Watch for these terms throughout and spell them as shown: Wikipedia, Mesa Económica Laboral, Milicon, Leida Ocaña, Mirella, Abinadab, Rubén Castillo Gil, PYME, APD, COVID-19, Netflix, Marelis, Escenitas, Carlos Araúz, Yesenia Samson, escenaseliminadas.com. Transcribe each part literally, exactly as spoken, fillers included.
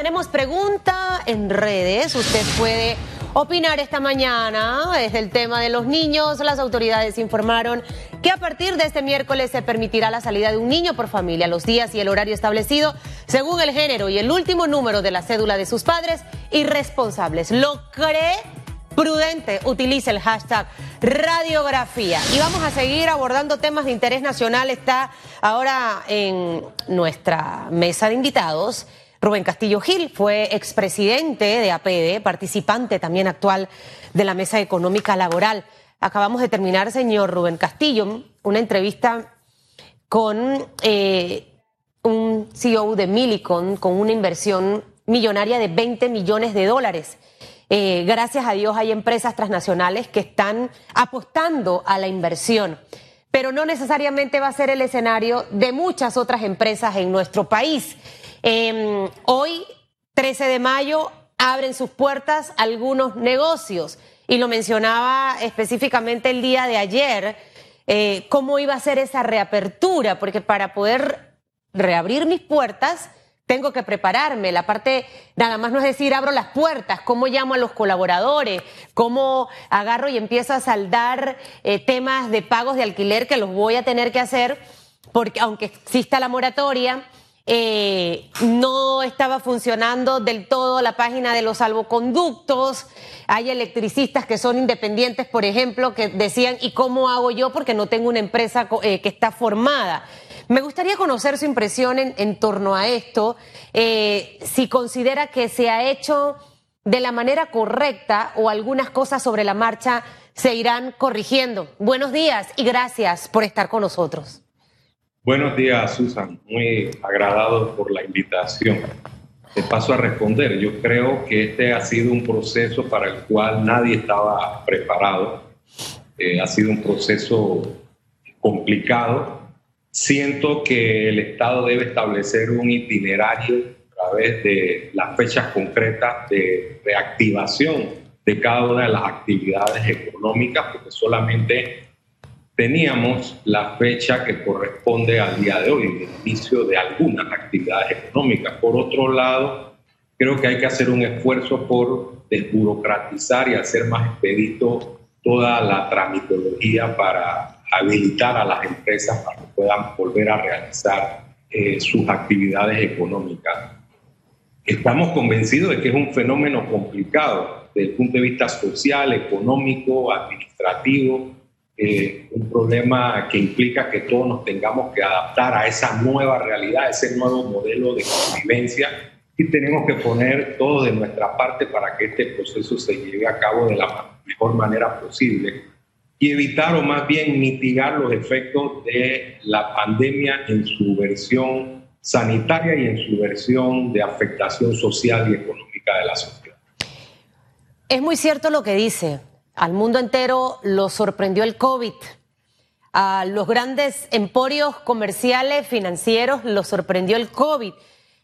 Tenemos pregunta en redes, usted puede opinar esta mañana, es el tema de los niños. Las autoridades informaron que a partir de este miércoles se permitirá la salida de un niño por familia, los días y el horario establecido según el género y el último número de la cédula de sus padres y responsables. ¿Lo cree prudente? Utilice el hashtag radiografía. Y vamos a seguir abordando temas de interés nacional. Está ahora en nuestra mesa de invitados Rubén Castillo Gil, fue expresidente de A P D, participante también actual de la Mesa Económica Laboral. Acabamos de terminar, señor Rubén Castillo, una entrevista con eh, un C E O de Milicon con una inversión millonaria de veinte millones de dólares. Eh, gracias a Dios hay empresas transnacionales que están apostando a la inversión, pero no necesariamente va a ser el escenario de muchas otras empresas en nuestro país. Eh, hoy, trece de mayo, abren sus puertas algunos negocios y lo mencionaba específicamente el día de ayer, eh, cómo iba a ser esa reapertura, porque para poder reabrir mis puertas tengo que prepararme. La parte nada más no es decir abro las puertas, cómo llamo a los colaboradores, cómo agarro y empiezo a saldar eh, temas de pagos de alquiler que los voy a tener que hacer, porque aunque exista la moratoria, Eh, no estaba funcionando del todo la página de los salvoconductos. Hay electricistas que son independientes, por ejemplo, que decían, ¿y cómo hago yo? Porque no tengo una empresa eh, que está formada. Me gustaría conocer su impresión en, en torno a esto, eh, si considera que se ha hecho de la manera correcta o algunas cosas sobre la marcha se irán corrigiendo. Buenos días y gracias por estar con nosotros. Buenos días, Susan. Muy agradado por la invitación. Te paso a responder. Yo creo que este ha sido un proceso para el cual nadie estaba preparado. Eh, ha sido un proceso complicado. Siento que el Estado debe establecer un itinerario a través de las fechas concretas de reactivación de cada una de las actividades económicas, porque solamente teníamos la fecha que corresponde al día de hoy, el inicio de algunas actividades económicas. Por otro lado, creo que hay que hacer un esfuerzo por desburocratizar y hacer más expedito toda la tramitología para habilitar a las empresas para que puedan volver a realizar eh, sus actividades económicas. Estamos convencidos de que es un fenómeno complicado desde el punto de vista social, económico, administrativo. Eh, un problema que implica que todos nos tengamos que adaptar a esa nueva realidad, a ese nuevo modelo de convivencia, y tenemos que poner todo de nuestra parte para que este proceso se lleve a cabo de la mejor manera posible y evitar o más bien mitigar los efectos de la pandemia en su versión sanitaria y en su versión de afectación social y económica de la sociedad. Es muy cierto lo que dice. Al mundo entero lo sorprendió el COVID. A los grandes emporios comerciales, financieros, lo sorprendió el COVID.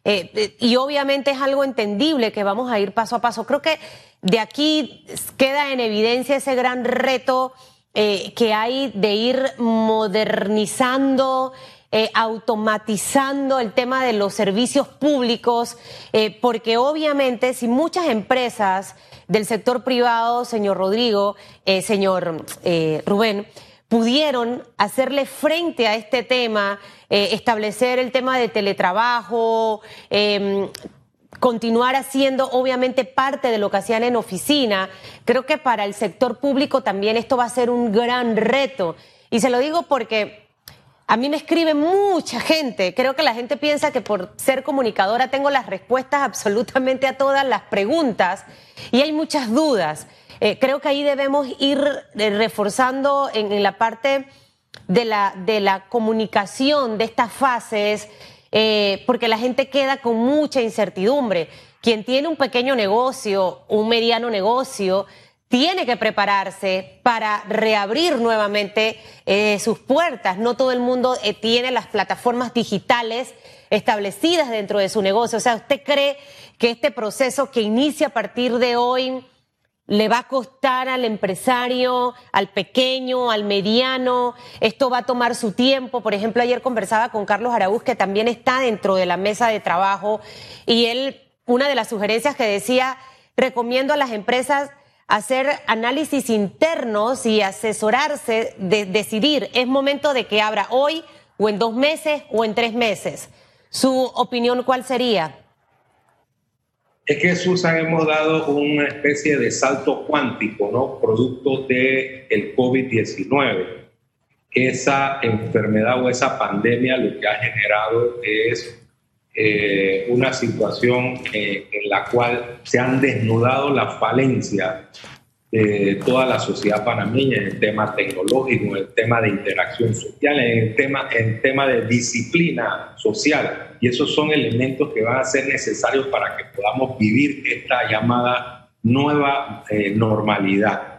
Eh, eh, y obviamente es algo entendible que vamos a ir paso a paso. Creo que de aquí queda en evidencia ese gran reto eh, que hay de ir modernizando, eh, automatizando el tema de los servicios públicos, eh, porque obviamente si muchas empresas del sector privado, señor Rodrigo, eh, señor eh, Rubén, pudieron hacerle frente a este tema, eh, establecer el tema de teletrabajo, eh, continuar haciendo obviamente parte de lo que hacían en oficina. Creo que para el sector público también esto va a ser un gran reto. Y se lo digo porque a mí me escribe mucha gente. Creo que la gente piensa que por ser comunicadora tengo las respuestas absolutamente a todas las preguntas y hay muchas dudas. Eh, creo que ahí debemos ir reforzando en, en la parte de la, de la comunicación de estas fases, eh, porque la gente queda con mucha incertidumbre. Quien tiene un pequeño negocio, un mediano negocio, tiene que prepararse para reabrir nuevamente eh, sus puertas. No todo el mundo eh, tiene las plataformas digitales establecidas dentro de su negocio. O sea, ¿usted cree que este proceso que inicia a partir de hoy le va a costar al empresario, al pequeño, al mediano? Esto va a tomar su tiempo. Por ejemplo, ayer conversaba con Carlos Araúz, que también está dentro de la mesa de trabajo, y él una de las sugerencias que decía, recomiendo a las empresas hacer análisis internos y asesorarse, de decidir, es momento de que abra hoy o en dos meses o en tres meses. ¿Su opinión cuál sería? Es que, Susan, hemos dado una especie de salto cuántico, ¿no? Producto del COVID diecinueve. Esa enfermedad o esa pandemia lo que ha generado es eh, una situación eh, en la cual se han desnudado las falencias de toda la sociedad panameña en el tema tecnológico, en el tema de interacción social, en el tema, en tema de disciplina social. Y esos son elementos que van a ser necesarios para que podamos vivir esta llamada nueva eh, normalidad.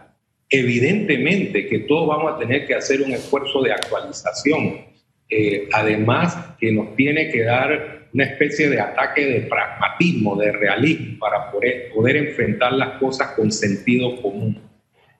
Evidentemente que todos vamos a tener que hacer un esfuerzo de actualización. Eh, además que nos tiene que dar una especie de ataque de pragmatismo, de realismo, para poder, poder enfrentar las cosas con sentido común.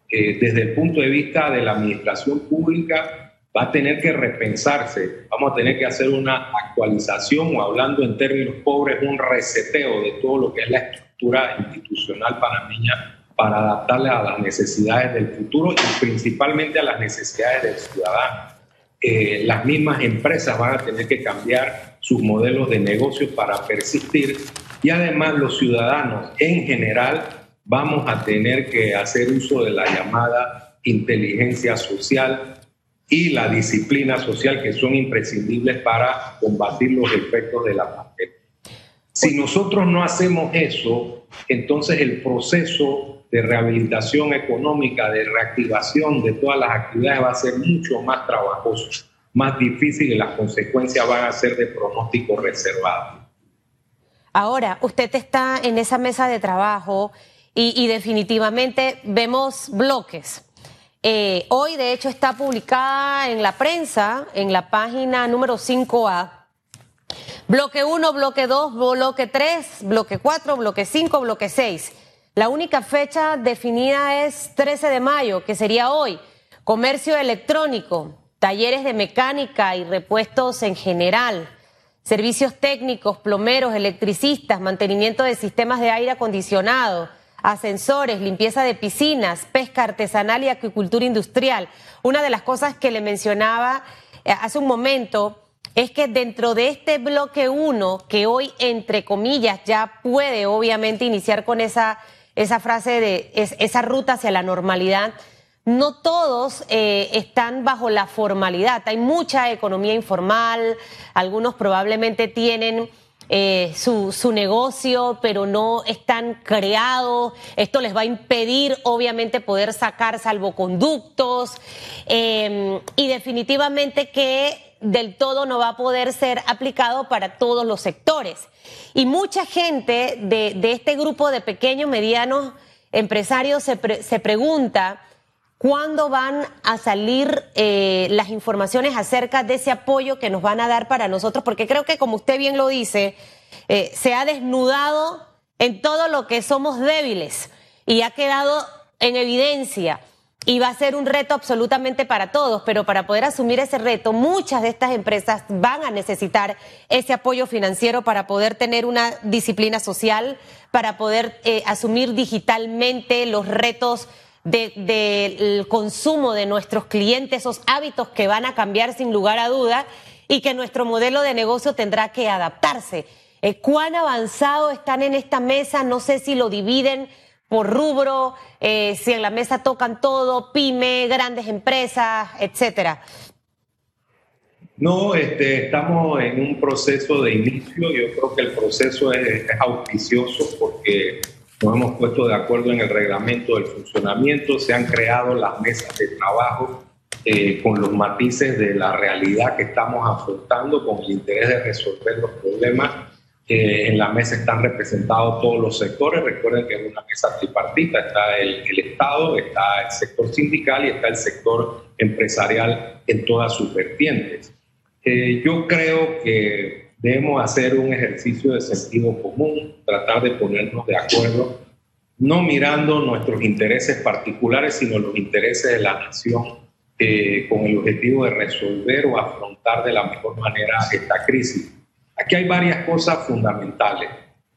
Eh, desde el punto de vista de la administración pública, va a tener que repensarse, vamos a tener que hacer una actualización, o hablando en términos pobres, un reseteo de todo lo que es la estructura institucional panameña para adaptarla a las necesidades del futuro y principalmente a las necesidades del ciudadano. Eh, las mismas empresas van a tener que cambiar sus modelos de negocio para persistir, y además los ciudadanos en general vamos a tener que hacer uso de la llamada inteligencia social y la disciplina social, que son imprescindibles para combatir los efectos de la pandemia. Si nosotros no hacemos eso, entonces el proceso de rehabilitación económica, de reactivación de todas las actividades va a ser mucho más trabajoso, más difícil, y las consecuencias van a ser de pronóstico reservado. Ahora, usted está en esa mesa de trabajo y, y definitivamente vemos bloques. Eh, hoy, de hecho, está publicada en la prensa, en la página número cinco A, bloque uno, bloque dos, bloque tres, bloque cuatro, bloque cinco, bloque seis. La única fecha definida es trece de mayo, que sería hoy. Comercio electrónico, talleres de mecánica y repuestos en general, servicios técnicos, plomeros, electricistas, mantenimiento de sistemas de aire acondicionado, ascensores, limpieza de piscinas, pesca artesanal y acuicultura industrial. Una de las cosas que le mencionaba hace un momento es que dentro de este bloque uno, que hoy, entre comillas, ya puede obviamente iniciar con esa... esa frase de es, esa ruta hacia la normalidad, no todos eh, están bajo la formalidad. Hay mucha economía informal, algunos probablemente tienen eh, su, su negocio, pero no están creados. Esto les va a impedir, obviamente, poder sacar salvoconductos eh, y definitivamente que del todo no va a poder ser aplicado para todos los sectores. Y mucha gente de, de este grupo de pequeños, medianos empresarios se, pre, se pregunta cuándo van a salir eh, las informaciones acerca de ese apoyo que nos van a dar para nosotros, porque creo que, como usted bien lo dice, eh, se ha desnudado en todo lo que somos débiles y ha quedado en evidencia. Y va a ser un reto absolutamente para todos, pero para poder asumir ese reto, muchas de estas empresas van a necesitar ese apoyo financiero para poder tener una disciplina social, para poder eh, asumir digitalmente los retos de, del consumo de nuestros clientes, esos hábitos que van a cambiar sin lugar a duda y que nuestro modelo de negocio tendrá que adaptarse. Eh, ¿Cuán avanzado están en esta mesa? No sé si lo dividen por rubro, eh, si en la mesa tocan todo, PYME, grandes empresas, etcétera. No, este, estamos en un proceso de inicio. Yo creo que el proceso es, es auspicioso porque nos hemos puesto de acuerdo en el reglamento del funcionamiento, se han creado las mesas de trabajo eh, con los matices de la realidad que estamos afrontando, con el interés de resolver los problemas. Eh, en la mesa están representados todos los sectores. Recuerden que es una mesa tripartita, está el, el Estado, está el sector sindical y está el sector empresarial en todas sus vertientes. Eh, yo creo que debemos hacer un ejercicio de sentido común, tratar de ponernos de acuerdo, no mirando nuestros intereses particulares, sino los intereses de la nación, eh, con el objetivo de resolver o afrontar de la mejor manera esta crisis. Aquí hay varias cosas fundamentales.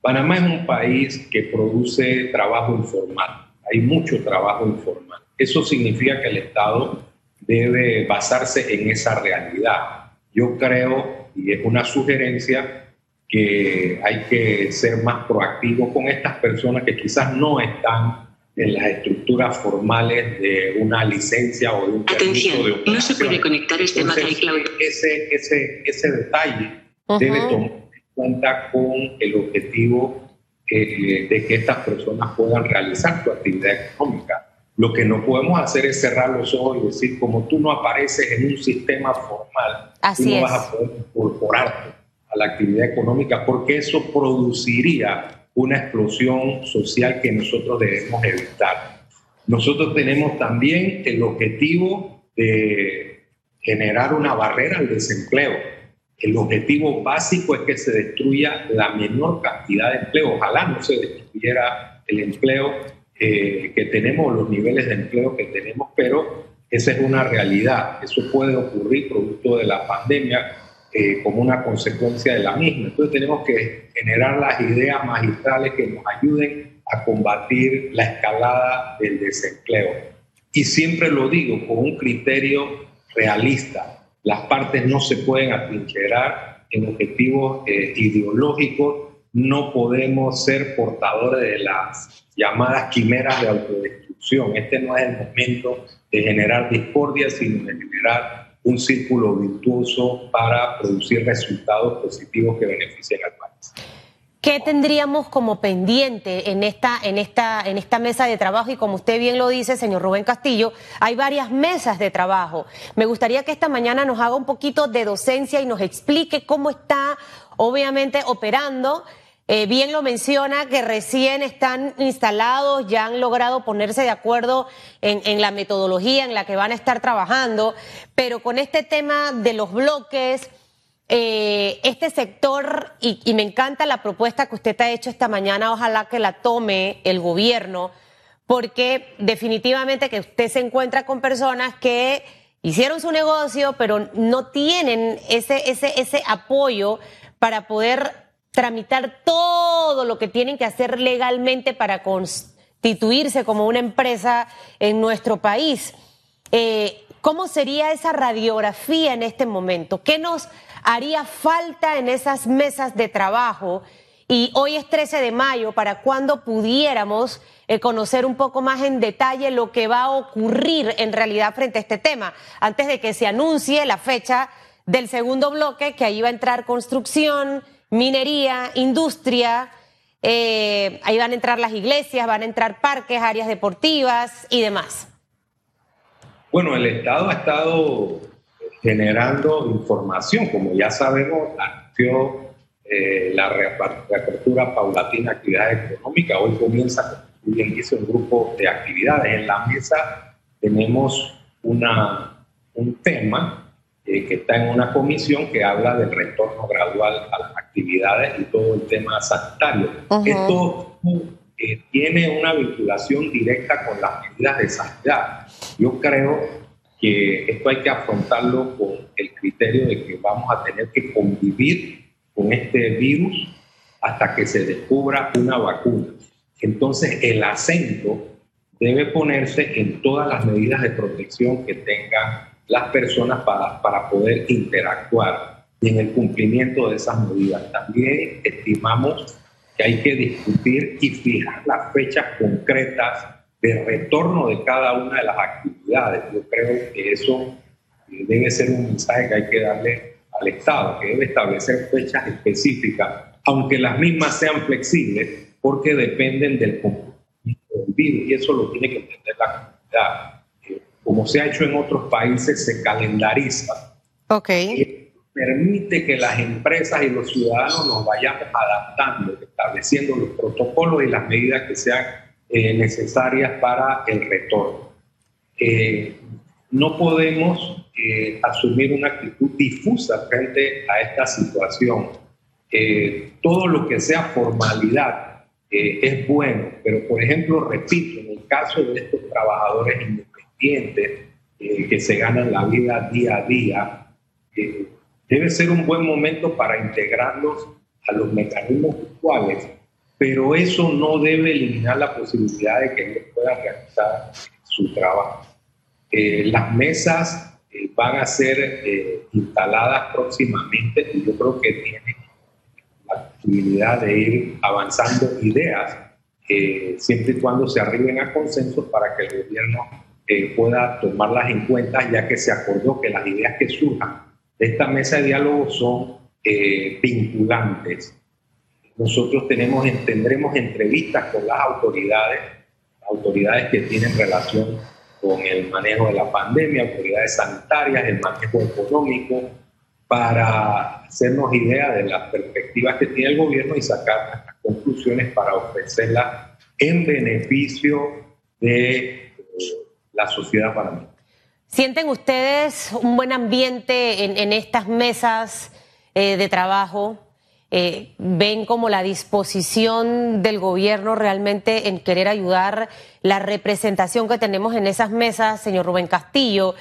Panamá es un país que produce trabajo informal. Hay mucho trabajo informal. Eso significa que el Estado debe basarse en esa realidad. Yo creo, y es una sugerencia, que hay que ser más proactivos con estas personas que quizás no están en las estructuras formales de una licencia o de un Atención, permiso de operación. No se puede conectar este material. Ese, ese, ese detalle uh-huh. debe tomar en cuenta con el objetivo eh, de que estas personas puedan realizar su actividad económica. Lo que no podemos hacer es cerrar los ojos y decir, como tú no apareces en un sistema formal, Así tú no es. vas a poder incorporarte a la actividad económica, porque eso produciría una explosión social que nosotros debemos evitar. Nosotros tenemos también el objetivo de generar una barrera al desempleo. El objetivo básico es que se destruya la menor cantidad de empleo. Ojalá no se destruyera el empleo eh, que tenemos, los niveles de empleo que tenemos, pero esa es una realidad. Eso puede ocurrir producto de la pandemia, Eh, como una consecuencia de la misma. Entonces tenemos que generar las ideas magistrales que nos ayuden a combatir la escalada del desempleo. Y siempre lo digo, con un criterio realista. Las partes no se pueden atrincherar en objetivos eh, ideológicos. No podemos ser portadores de las llamadas quimeras de autodestrucción. Este no es el momento de generar discordia, sino de generar un círculo virtuoso para producir resultados positivos que beneficien al país. ¿Qué tendríamos como pendiente en esta, en esta, en esta mesa de trabajo? Y como usted bien lo dice, señor Rubén Castillo, hay varias mesas de trabajo. Me gustaría que esta mañana nos haga un poquito de docencia y nos explique cómo está, obviamente, operando. Eh, bien lo menciona que recién están instalados, ya han logrado ponerse de acuerdo en, en la metodología en la que van a estar trabajando, pero con este tema de los bloques, eh, este sector, y, y me encanta la propuesta que usted ha hecho esta mañana, ojalá que la tome el gobierno, porque definitivamente que usted se encuentra con personas que hicieron su negocio, pero no tienen ese, ese, ese apoyo para poder tramitar todo lo que tienen que hacer legalmente para constituirse como una empresa en nuestro país. Eh, ¿Cómo sería esa radiografía en este momento? ¿Qué nos haría falta en esas mesas de trabajo? Y hoy es trece de mayo, ¿para cuándo pudiéramos eh, conocer un poco más en detalle lo que va a ocurrir en realidad frente a este tema? Antes de que se anuncie la fecha del segundo bloque, que ahí va a entrar construcción, minería, industria, eh, ahí van a entrar las iglesias, van a entrar parques, áreas deportivas y demás. Bueno, el Estado ha estado generando información, como ya sabemos, anunció eh, la reapertura paulatina de actividades económicas. Hoy comienza, como bien dice, un grupo de actividades. En la mesa tenemos una, un tema que está en una comisión que habla del retorno gradual a las actividades y todo el tema sanitario. Uh-huh. Esto eh, tiene una vinculación directa con las medidas de sanidad. Yo creo que esto hay que afrontarlo con el criterio de que vamos a tener que convivir con este virus hasta que se descubra una vacuna. Entonces, el acento debe ponerse en todas las medidas de protección que tengan las personas para, para poder interactuar, y en el cumplimiento de esas medidas. También estimamos que hay que discutir y fijar las fechas concretas de retorno de cada una de las actividades. Yo creo que eso debe ser un mensaje que hay que darle al Estado, que debe establecer fechas específicas, aunque las mismas sean flexibles, porque dependen del comportamiento del virus, y eso lo tiene que entender la comunidad. Como se ha hecho en otros países, se calendariza. Okay. Permite que las empresas y los ciudadanos nos vayamos adaptando, estableciendo los protocolos y las medidas que sean eh, necesarias para el retorno. Eh, no podemos eh, asumir una actitud difusa frente a esta situación. Eh, todo lo que sea formalidad eh, es bueno, pero por ejemplo, repito, en el caso de estos trabajadores independientes, Eh, que se ganan la vida día a día, eh, debe ser un buen momento para integrarlos a los mecanismos actuales pero eso no debe eliminar la posibilidad de que ellos puedan realizar su trabajo. Eh, las mesas eh, van a ser eh, instaladas próximamente y yo creo que tienen la posibilidad de ir avanzando ideas, eh, siempre y cuando se arriben a consensos para que el gobierno eh, pueda tomarlas en cuenta, ya que se acordó que las ideas que surjan de esta mesa de diálogo son eh, vinculantes. Nosotros tenemos, tendremos entrevistas con las autoridades, autoridades que tienen relación con el manejo de la pandemia, autoridades sanitarias, el manejo económico, para hacernos idea de las perspectivas que tiene el gobierno y sacar nuestras conclusiones para ofrecerlas en beneficio de la sociedad panameña. ¿Sienten ustedes un buen ambiente en, en estas mesas eh, de trabajo? Eh, ¿Ven como la disposición del gobierno realmente en querer ayudar, la representación que tenemos en esas mesas, señor Rubén Castillo?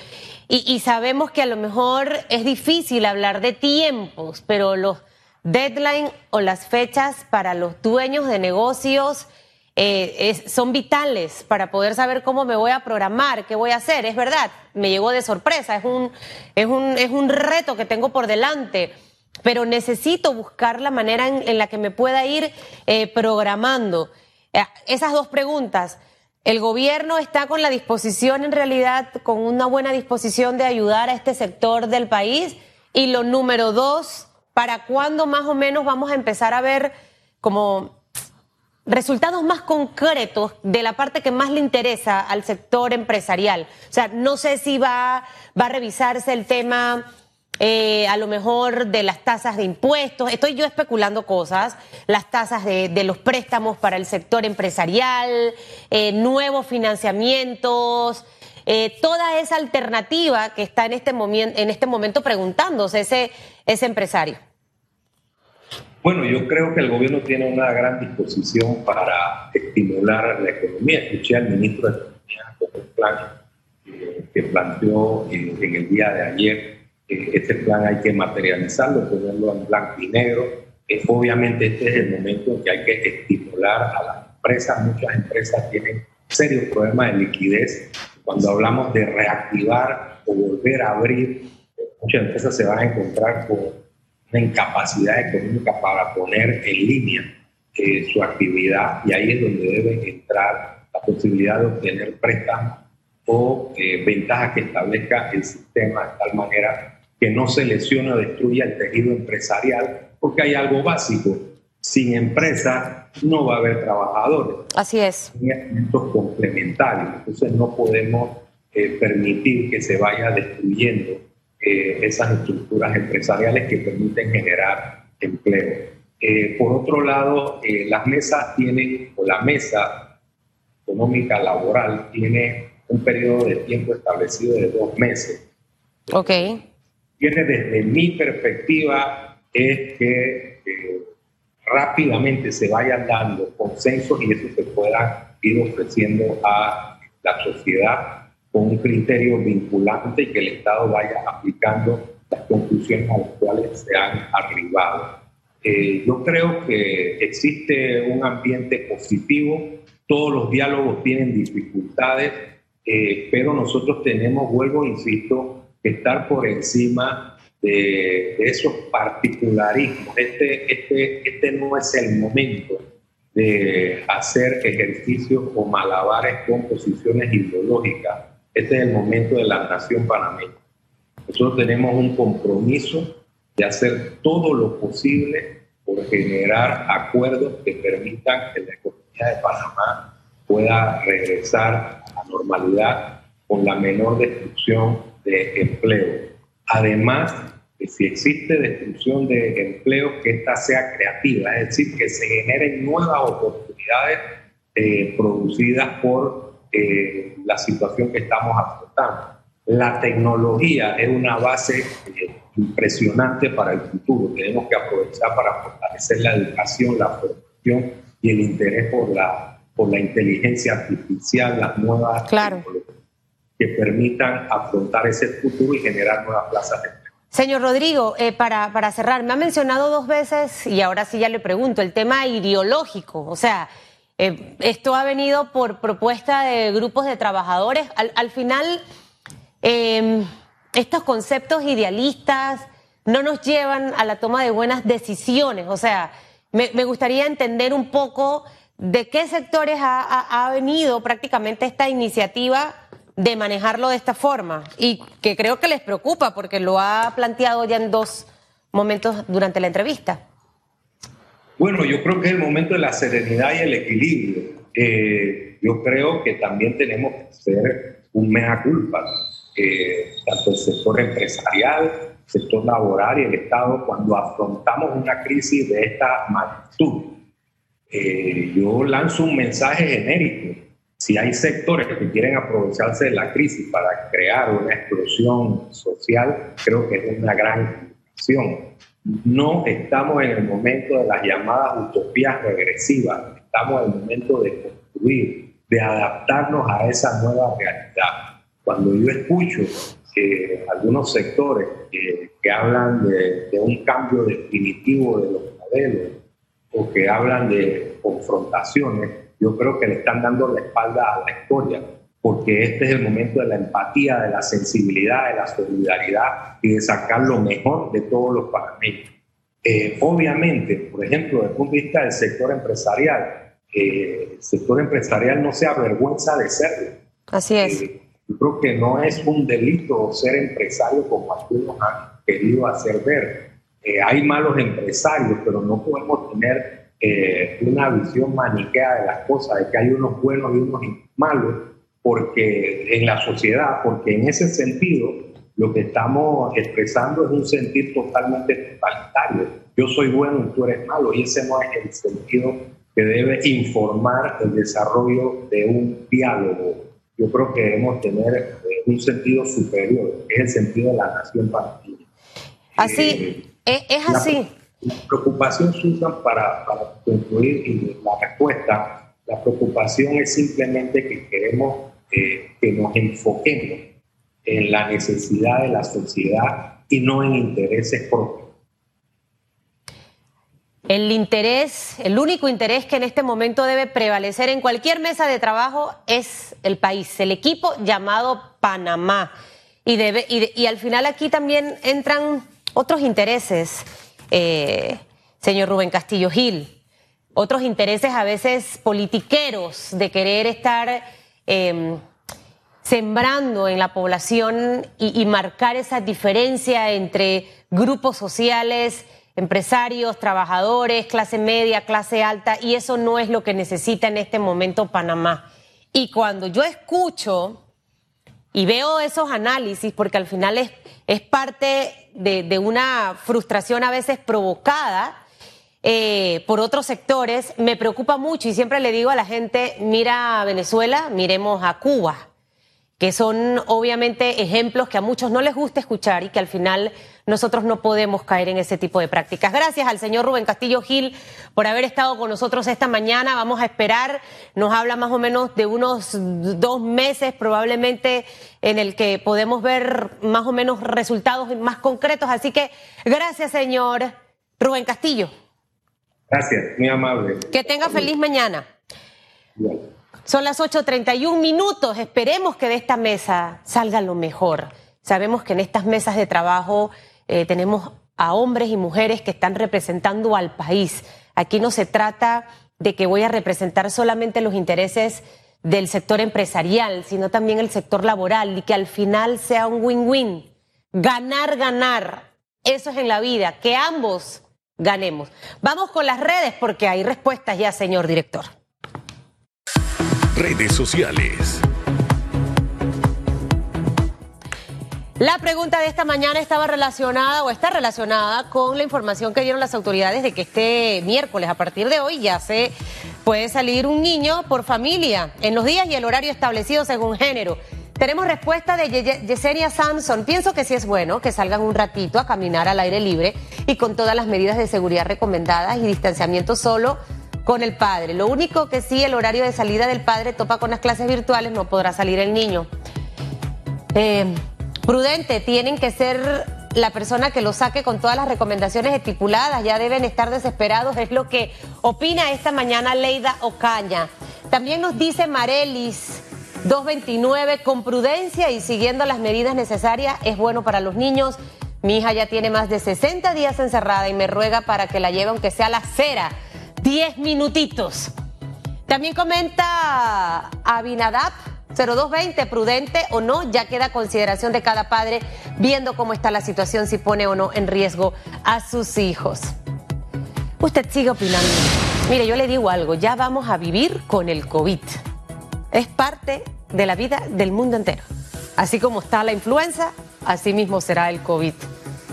Y, y sabemos que a lo mejor es difícil hablar de tiempos, pero los deadlines o las fechas para los dueños de negocios eh, es, son vitales para poder saber cómo me voy a programar, qué voy a hacer. Es verdad, me llegó de sorpresa, es un, es un, es un reto que tengo por delante, pero necesito buscar la manera en, en la que me pueda ir eh, programando. Eh, esas dos preguntas, ¿el gobierno está con la disposición, en realidad, con una buena disposición de ayudar a este sector del país? Y lo número dos, ¿para cuándo más o menos vamos a empezar a ver como resultados más concretos de la parte que más le interesa al sector empresarial? O sea, no sé si va, va a revisarse el tema... Eh, a lo mejor de las tasas de impuestos, estoy yo especulando cosas, las tasas de, de los préstamos para el sector empresarial, eh, nuevos financiamientos, eh, toda esa alternativa que está en este, momen- en este momento preguntándose ese, ese empresario. Bueno, yo creo que el gobierno tiene una gran disposición para estimular la economía. Escuché al ministro de Economía con un plan eh, que planteó en, en el día de ayer. Este plan hay que materializarlo, ponerlo en blanco y negro. Eh, obviamente este es el momento en que hay que estimular a las empresas. Muchas empresas tienen serios problemas de liquidez. Cuando hablamos de reactivar o volver a abrir, eh, muchas empresas se van a encontrar con una incapacidad económica para poner en línea eh, su actividad, y ahí es donde debe entrar la posibilidad de obtener préstamos o eh, ventajas que establezca el sistema de tal manera que no se lesione o destruya el tejido empresarial, porque hay algo básico: sin empresa no va a haber trabajadores. Así es. Hay elementos complementarios, entonces no podemos eh, permitir que se vaya destruyendo eh, esas estructuras empresariales que permiten generar empleo. Eh, por otro lado, eh, las mesas tienen, o la mesa económica laboral tiene un periodo de tiempo establecido de dos meses. Ok. Viene desde mi perspectiva es que eh, rápidamente se vayan dando consensos y eso se pueda ir ofreciendo a la sociedad con un criterio vinculante y que el Estado vaya aplicando las conclusiones a las cuales se han arribado. Eh, yo creo que existe un ambiente positivo, todos los diálogos tienen dificultades, eh, pero nosotros tenemos, vuelvo, insisto, estar por encima de, de esos particularismos. Este, este, este no es el momento de hacer ejercicios o malabares con posiciones ideológicas. Este es el momento de la nación panameña. Nosotros tenemos un compromiso de hacer todo lo posible por generar acuerdos que permitan que la economía de Panamá pueda regresar a la normalidad con la menor destrucción de empleo. Además, si existe destrucción de empleo, que esta sea creativa, es decir, que se generen nuevas oportunidades eh, producidas por eh, la situación que estamos afrontando. La tecnología es una base eh, impresionante para el futuro. Tenemos que aprovechar para fortalecer la educación, la formación y el interés por la, por la inteligencia artificial, las nuevas, claro, tecnologías que permitan afrontar ese futuro y generar nuevas plazas de empleo. Señor Rodrigo, eh, para, para cerrar, me ha mencionado dos veces, y ahora sí ya le pregunto, el tema ideológico. O sea, eh, esto ha venido por propuesta de grupos de trabajadores. Al, al final, eh, estos conceptos idealistas no nos llevan a la toma de buenas decisiones. O sea, me, me gustaría entender un poco de qué sectores ha, ha, ha venido prácticamente esta iniciativa de manejarlo de esta forma, y que creo que les preocupa porque lo ha planteado ya en dos momentos durante la entrevista. Bueno, yo creo que es el momento de la serenidad y el equilibrio. Eh, yo creo que también tenemos que hacer un mea culpa, eh, tanto el sector empresarial, el sector laboral y el Estado, cuando afrontamos una crisis de esta magnitud. Eh, yo lanzo un mensaje genérico. Si hay sectores que quieren aprovecharse de la crisis para crear una explosión social, creo que es una gran equivocación. No estamos en el momento de las llamadas utopías regresivas, estamos en el momento de construir, de adaptarnos a esa nueva realidad. Cuando yo escucho eh, algunos sectores eh, que hablan de, de un cambio definitivo de los modelos o que hablan de confrontaciones, yo creo que le están dando la espalda a la historia, porque este es el momento de la empatía, de la sensibilidad, de la solidaridad y de sacar lo mejor de todos los panameños. Eh, obviamente, por ejemplo, desde el punto de vista del sector empresarial, eh, el sector empresarial no se avergüenza de serlo. Así es. Eh, yo creo que no es un delito ser empresario como algunos han querido hacer ver. Eh, hay malos empresarios, pero no podemos tener Eh, una visión maniquea de las cosas, de que hay unos buenos y unos malos, porque en la sociedad, porque en ese sentido lo que estamos expresando es un sentir totalmente totalitario. Yo soy bueno y tú eres malo, y ese no es el sentido que debe informar el desarrollo de un diálogo. Yo creo que debemos tener un sentido superior, que es el sentido de la nación partida. Así, eh, es así. La preocupación, Susan, para, para concluir y la respuesta, la preocupación es simplemente que queremos eh, que nos enfoquemos en la necesidad de la sociedad y no en intereses propios. El interés, el único interés que en este momento debe prevalecer en cualquier mesa de trabajo es el país, el equipo llamado Panamá. Y, debe, y, de, y al final aquí también entran otros intereses. Eh, señor Rubén Castillo Gil, otros intereses a veces politiqueros de querer estar eh, sembrando en la población y, y marcar esa diferencia entre grupos sociales, empresarios, trabajadores, clase media, clase alta, y eso no es lo que necesita en este momento Panamá. Y cuando yo escucho y veo esos análisis, porque al final es, es parte de, de una frustración a veces provocada eh, por otros sectores, me preocupa mucho, y siempre le digo a la gente, mira a Venezuela, miremos a Cuba, que son obviamente ejemplos que a muchos no les gusta escuchar y que al final nosotros no podemos caer en ese tipo de prácticas. Gracias al señor Rubén Castillo Gil por haber estado con nosotros esta mañana. Vamos a esperar, nos habla más o menos de unos dos meses probablemente en el que podemos ver más o menos resultados más concretos. Así que gracias, señor Rubén Castillo. Gracias, muy amable. Que tenga feliz mañana. Bien. Son las ocho treinta y un minutos, esperemos que de esta mesa salga lo mejor. Sabemos que en estas mesas de trabajo eh, tenemos a hombres y mujeres que están representando al país. Aquí no se trata de que voy a representar solamente los intereses del sector empresarial, sino también el sector laboral, y que al final sea un win-win. Ganar, ganar. Eso es en la vida, que ambos ganemos. Vamos con las redes porque hay respuestas ya, señor director. Redes sociales. La pregunta de esta mañana estaba relacionada o está relacionada con la información que dieron las autoridades de que este miércoles, a partir de hoy, ya se puede salir un niño por familia en los días y el horario establecido según género. Tenemos respuesta de Ye- Yesenia Samson. Pienso que sí es bueno que salgan un ratito a caminar al aire libre y con todas las medidas de seguridad recomendadas y distanciamiento solo con el padre. Lo único que sí, el horario de salida del padre topa con las clases virtuales, no podrá salir el niño. Eh, prudente, tienen que ser la persona que lo saque con todas las recomendaciones estipuladas. Ya deben estar desesperados, es lo que opina esta mañana Leida Ocaña. También nos dice Marelis dos veintinueve, con prudencia y siguiendo las medidas necesarias es bueno para los niños. Mi hija ya tiene más de sesenta días encerrada y me ruega para que la lleve aunque sea a la acera, diez minutitos. También comenta Abinadab cero dos veinte, prudente o no, ya queda a consideración de cada padre viendo cómo está la situación, si pone o no en riesgo a sus hijos. Usted sigue opinando. Mire, yo le digo algo, ya vamos a vivir con el COVID. Es parte de la vida del mundo entero. Así como está la influenza, así mismo será el COVID.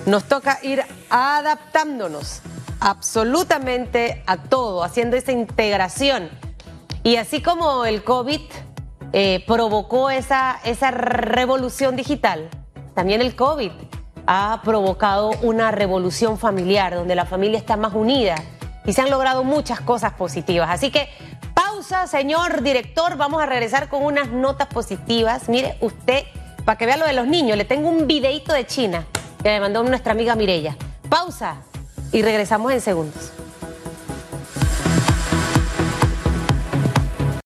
Nos toca ir adaptándonos absolutamente a todo, haciendo esa integración. Y así como el COVID eh, provocó esa, esa revolución digital, también el COVID ha provocado una revolución familiar, donde la familia está más unida y se han logrado muchas cosas positivas. Así que pausa, señor director, vamos a regresar con unas notas positivas. Mire usted, para que vea lo de los niños, le tengo un videíto de China que me mandó nuestra amiga Mirella. Pausa y regresamos en segundos.